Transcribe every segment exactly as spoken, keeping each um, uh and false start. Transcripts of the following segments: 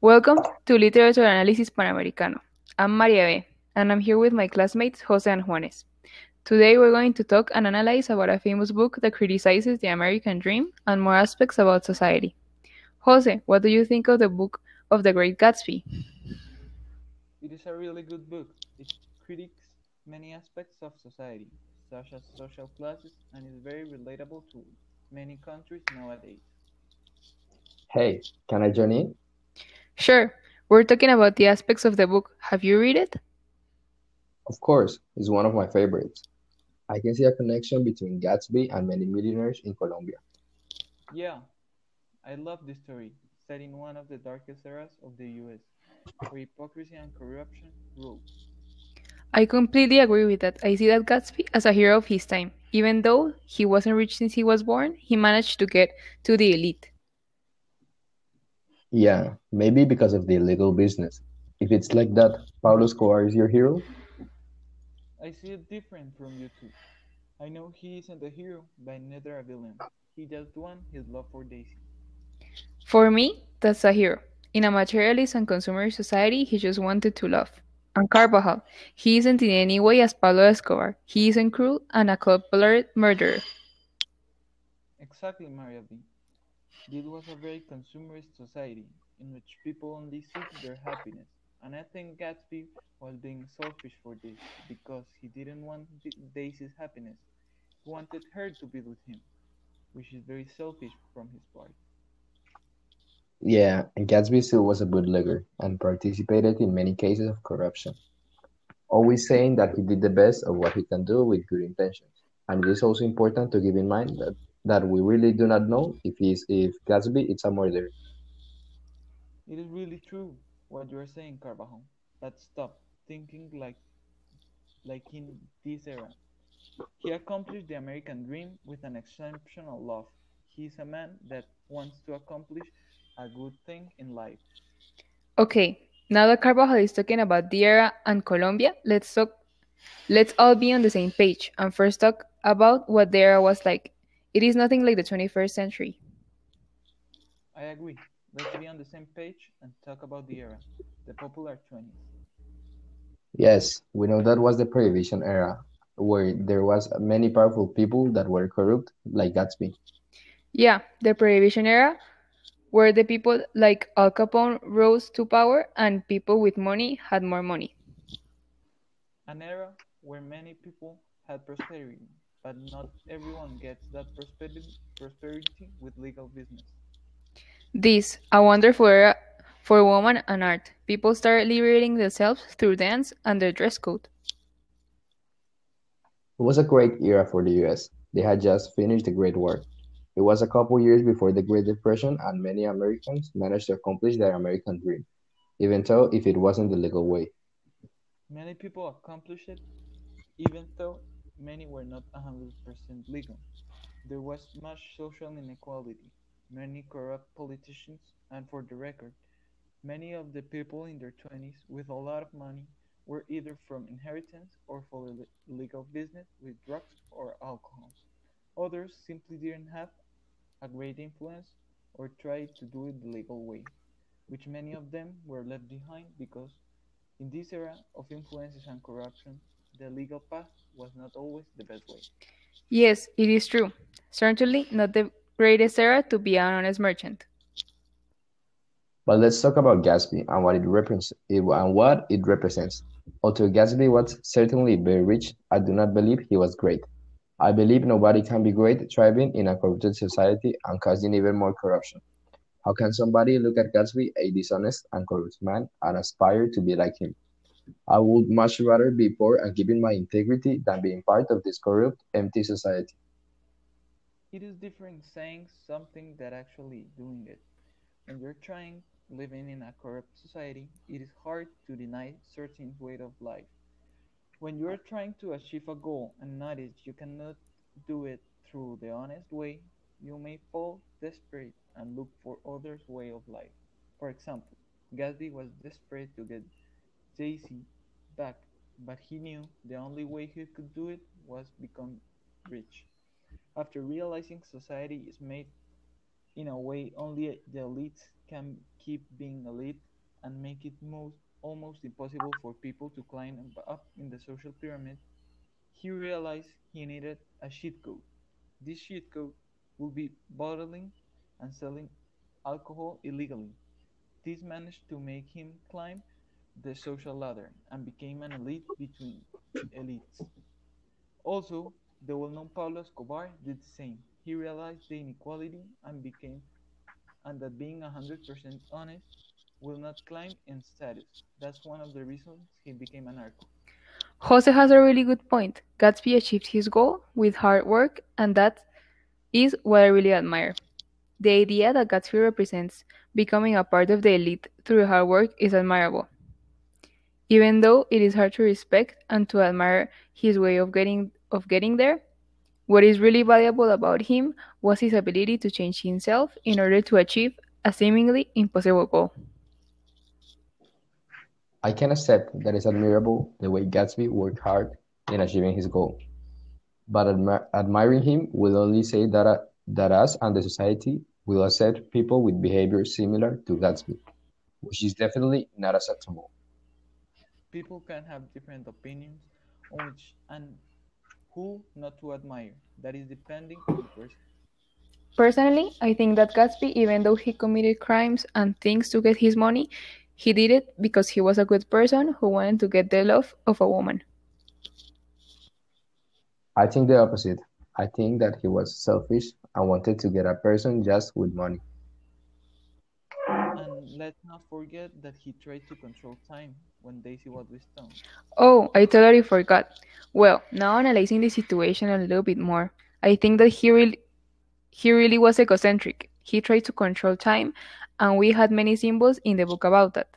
Welcome to Literature Analysis Panamericano. I'm María B, and I'm here with my classmates José and Juanes. Today we're going to talk and analyze about a famous book that criticizes the American dream and more aspects about society. José, what do you think of the book of The Great Gatsby? It is a really good book. It critiques many aspects of society, such as social classes, and is very relatable to many countries nowadays. Hey, can I join in? Sure. We're talking about the aspects of the book. Have you read it? Of course. It's one of my favorites. I can see a connection between Gatsby and many millionaires in Colombia. Yeah. I love this story, set in one of the darkest eras of the U S, where hypocrisy and corruption ruled. I completely agree with that. I see that Gatsby as a hero of his time. Even though he wasn't rich since he was born, he managed to get to the elite. Yeah, maybe because of the illegal business. If it's like that, Pablo Escobar is your hero? I see it different from you two. I know he isn't a hero, but neither a villain. He just won his love for Daisy. For me, that's a hero. In a materialist and consumer society, he just wanted to love. And Carvajal, he isn't in any way as Pablo Escobar. He isn't cruel and a cold-blooded murderer. Exactly, María B. This was a very consumerist society, in which people only seek their happiness, and I think Gatsby was being selfish for this, because he didn't want Daisy's happiness. He wanted her to be with him, which is very selfish from his part. Yeah, and Gatsby still was a bootlegger, and participated in many cases of corruption, always saying that he did the best of what he can do with good intentions. And it is also important to keep in mind that that we really do not know if he's, if Gatsby is a murderer. It is really true what you are saying, Carvajal. But stop thinking like like in this era. He accomplished the American dream with an exceptional love. He is a man that wants to accomplish a good thing in life. Okay, now that Carvajal is talking about the era and Colombia, let's talk. Let's all be on the same page and first talk about what the era was like. It is nothing like the twenty-first century. I agree. Let's be on the same page and talk about the era, the popular twenties. Yes, we know that was the Prohibition era, where there was many powerful people that were corrupt, like Gatsby. Yeah, the Prohibition era, where the people like Al Capone rose to power and people with money had more money. An era where many people had prosperity, but not everyone gets that prosperity with legal business. This, a wonderful era for women and art. People started liberating themselves through dance and their dress code. It was a great era for the U S. They had just finished the Great War. It was a couple years before the Great Depression, and many Americans managed to accomplish their American dream, even though if it wasn't the legal way. Many people accomplished it, even though many were not one hundred percent legal. There was much social inequality, many corrupt politicians, and for the record, many of the people in their twenties with a lot of money were either from inheritance or for illegal business with drugs or alcohol. Others simply didn't have a great influence or tried to do it the legal way, which many of them were left behind because in this era of influences and corruption, the legal path was not always the best way. Yes, it is true. Certainly not the greatest era to be an honest merchant. But let's talk about Gatsby and what it, repre- it, and what it represents. Although Gatsby was certainly very rich, I do not believe he was great. I believe nobody can be great thriving in a corrupted society and causing even more corruption. How can somebody look at Gatsby, a dishonest and corrupt man, and aspire to be like him? I would much rather be poor and keeping my integrity than being part of this corrupt, empty society. It is different saying something than actually doing it. When you're trying living in a corrupt society, it is hard to deny certain way of life. When you're trying to achieve a goal and notice you cannot do it through the honest way, you may fall desperate and look for others' way of life. For example, Gatsby was desperate to get Daisy back, but he knew the only way he could do it was become rich. After realizing society is made in a way only the elites can keep being elite and make it most almost impossible for people to climb up in the social pyramid, he realized he needed a cheat code. This cheat code would be bottling and selling alcohol illegally. This managed to make him climb the social ladder and became an elite between elites. Also, the well-known Pablo Escobar did the same. He realized the inequality and became, and that being one hundred percent honest will not climb in status. That's one of the reasons he became a narco. José has a really good point. Gatsby achieved his goal with hard work, and that is what I really admire. The idea that Gatsby represents becoming a part of the elite through hard work is admirable, even though it is hard to respect and to admire his way of getting of getting there. What is really valuable about him was his ability to change himself in order to achieve a seemingly impossible goal. I can accept that it's admirable the way Gatsby worked hard in achieving his goal, but admi- admiring him will only say that, uh, that us and the society will accept people with behavior similar to Gatsby, which is definitely not acceptable. People can have different opinions on which and who not to admire. That is depending on the person. Personally, I think that Gatsby, even though he committed crimes and things to get his money, he did it because he was a good person who wanted to get the love of a woman. I think the opposite. I think that he was selfish and wanted to get a person just with money. And let's not forget that he tried to control time when Daisy was with Tom. Oh, I totally forgot. Well, now analyzing the situation a little bit more, I think that he really, he really was egocentric. He tried to control time, and we had many symbols in the book about that.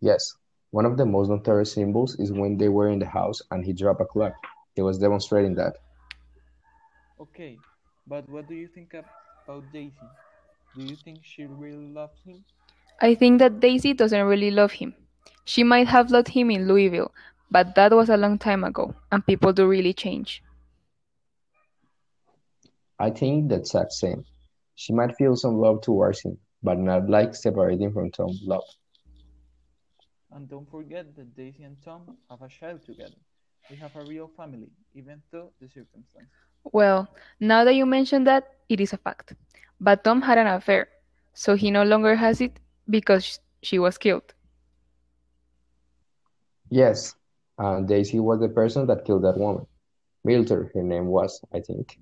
Yes, one of the most notorious symbols is when they were in the house and he dropped a clock. He was demonstrating that. Okay, but what do you think about Daisy? Do you think she really loves him? I think that Daisy doesn't really love him. She might have loved him in Louisville, but that was a long time ago, and people do really change. I think that's the same. She might feel some love towards him, but not like separating from Tom love. And don't forget that Daisy and Tom have a child together. They have a real family, even though the circumstances. Well, now that you mention that, it is a fact. But Tom had an affair, so he no longer has it because she was killed. Yes, and Daisy was the person that killed that woman. Milter, her name was, I think.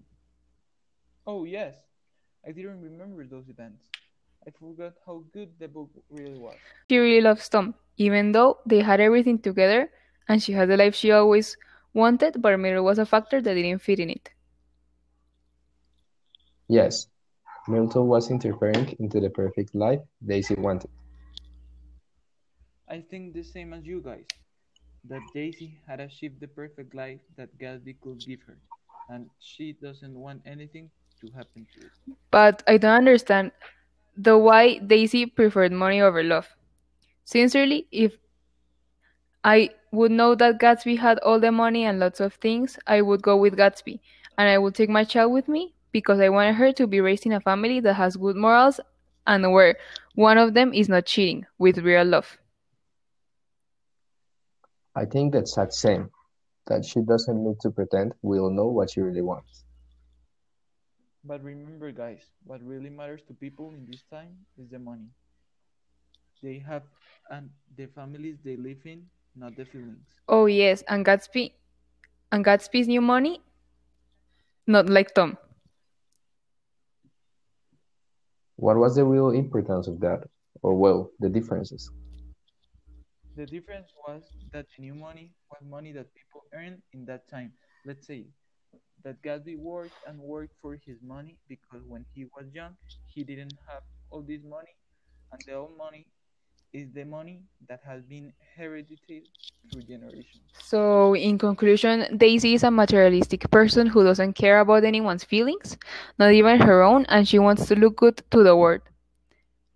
Oh, yes. I didn't remember those events. I forgot how good the book really was. She really loves Tom, even though they had everything together and she had the life she always wanted, but Milter was a factor that didn't fit in it. Yes, Milton was interfering into the perfect life Daisy wanted. I think the same as you guys, that Daisy had achieved the perfect life that Gatsby could give her, and she doesn't want anything to happen to it. But I don't understand the why Daisy preferred money over love. Sincerely, if I would know that Gatsby had all the money and lots of things, I would go with Gatsby, and I would take my child with me because I wanted her to be raised in a family that has good morals and where one of them is not cheating with real love. I think that's the same, that she doesn't need to pretend we all know what she really wants. But remember, guys, what really matters to people in this time is the money they have and the families they live in, not the feelings. Oh, yes, and Gatsby, and Gatsby's new money, not like Tom. What was the real importance of that? Or, well, the differences? The difference was that the new money was money that people earned in that time. Let's say that Gatsby worked and worked for his money because when he was young, he didn't have all this money. And the old money is the money that has been heredited through generations. So, in conclusion, Daisy is a materialistic person who doesn't care about anyone's feelings, not even her own, and she wants to look good to the world.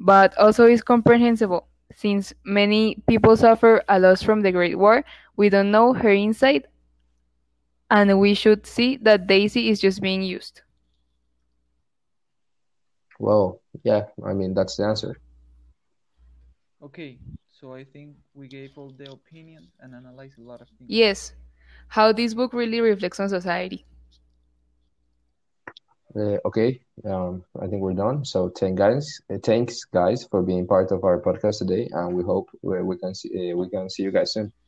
But also is comprehensible. Since many people suffer a loss from the Great War, we don't know her inside, and we should see that Daisy is just being used. Well, yeah, I mean, that's the answer. Okay, so I think we gave all the opinions and analyzed a lot of things. Yes, how this book really reflects on society. Uh, okay, um, I think we're done. So thank guys, uh, thanks guys for being part of our podcast today, and we hope we, we can see, uh, we can see you guys soon.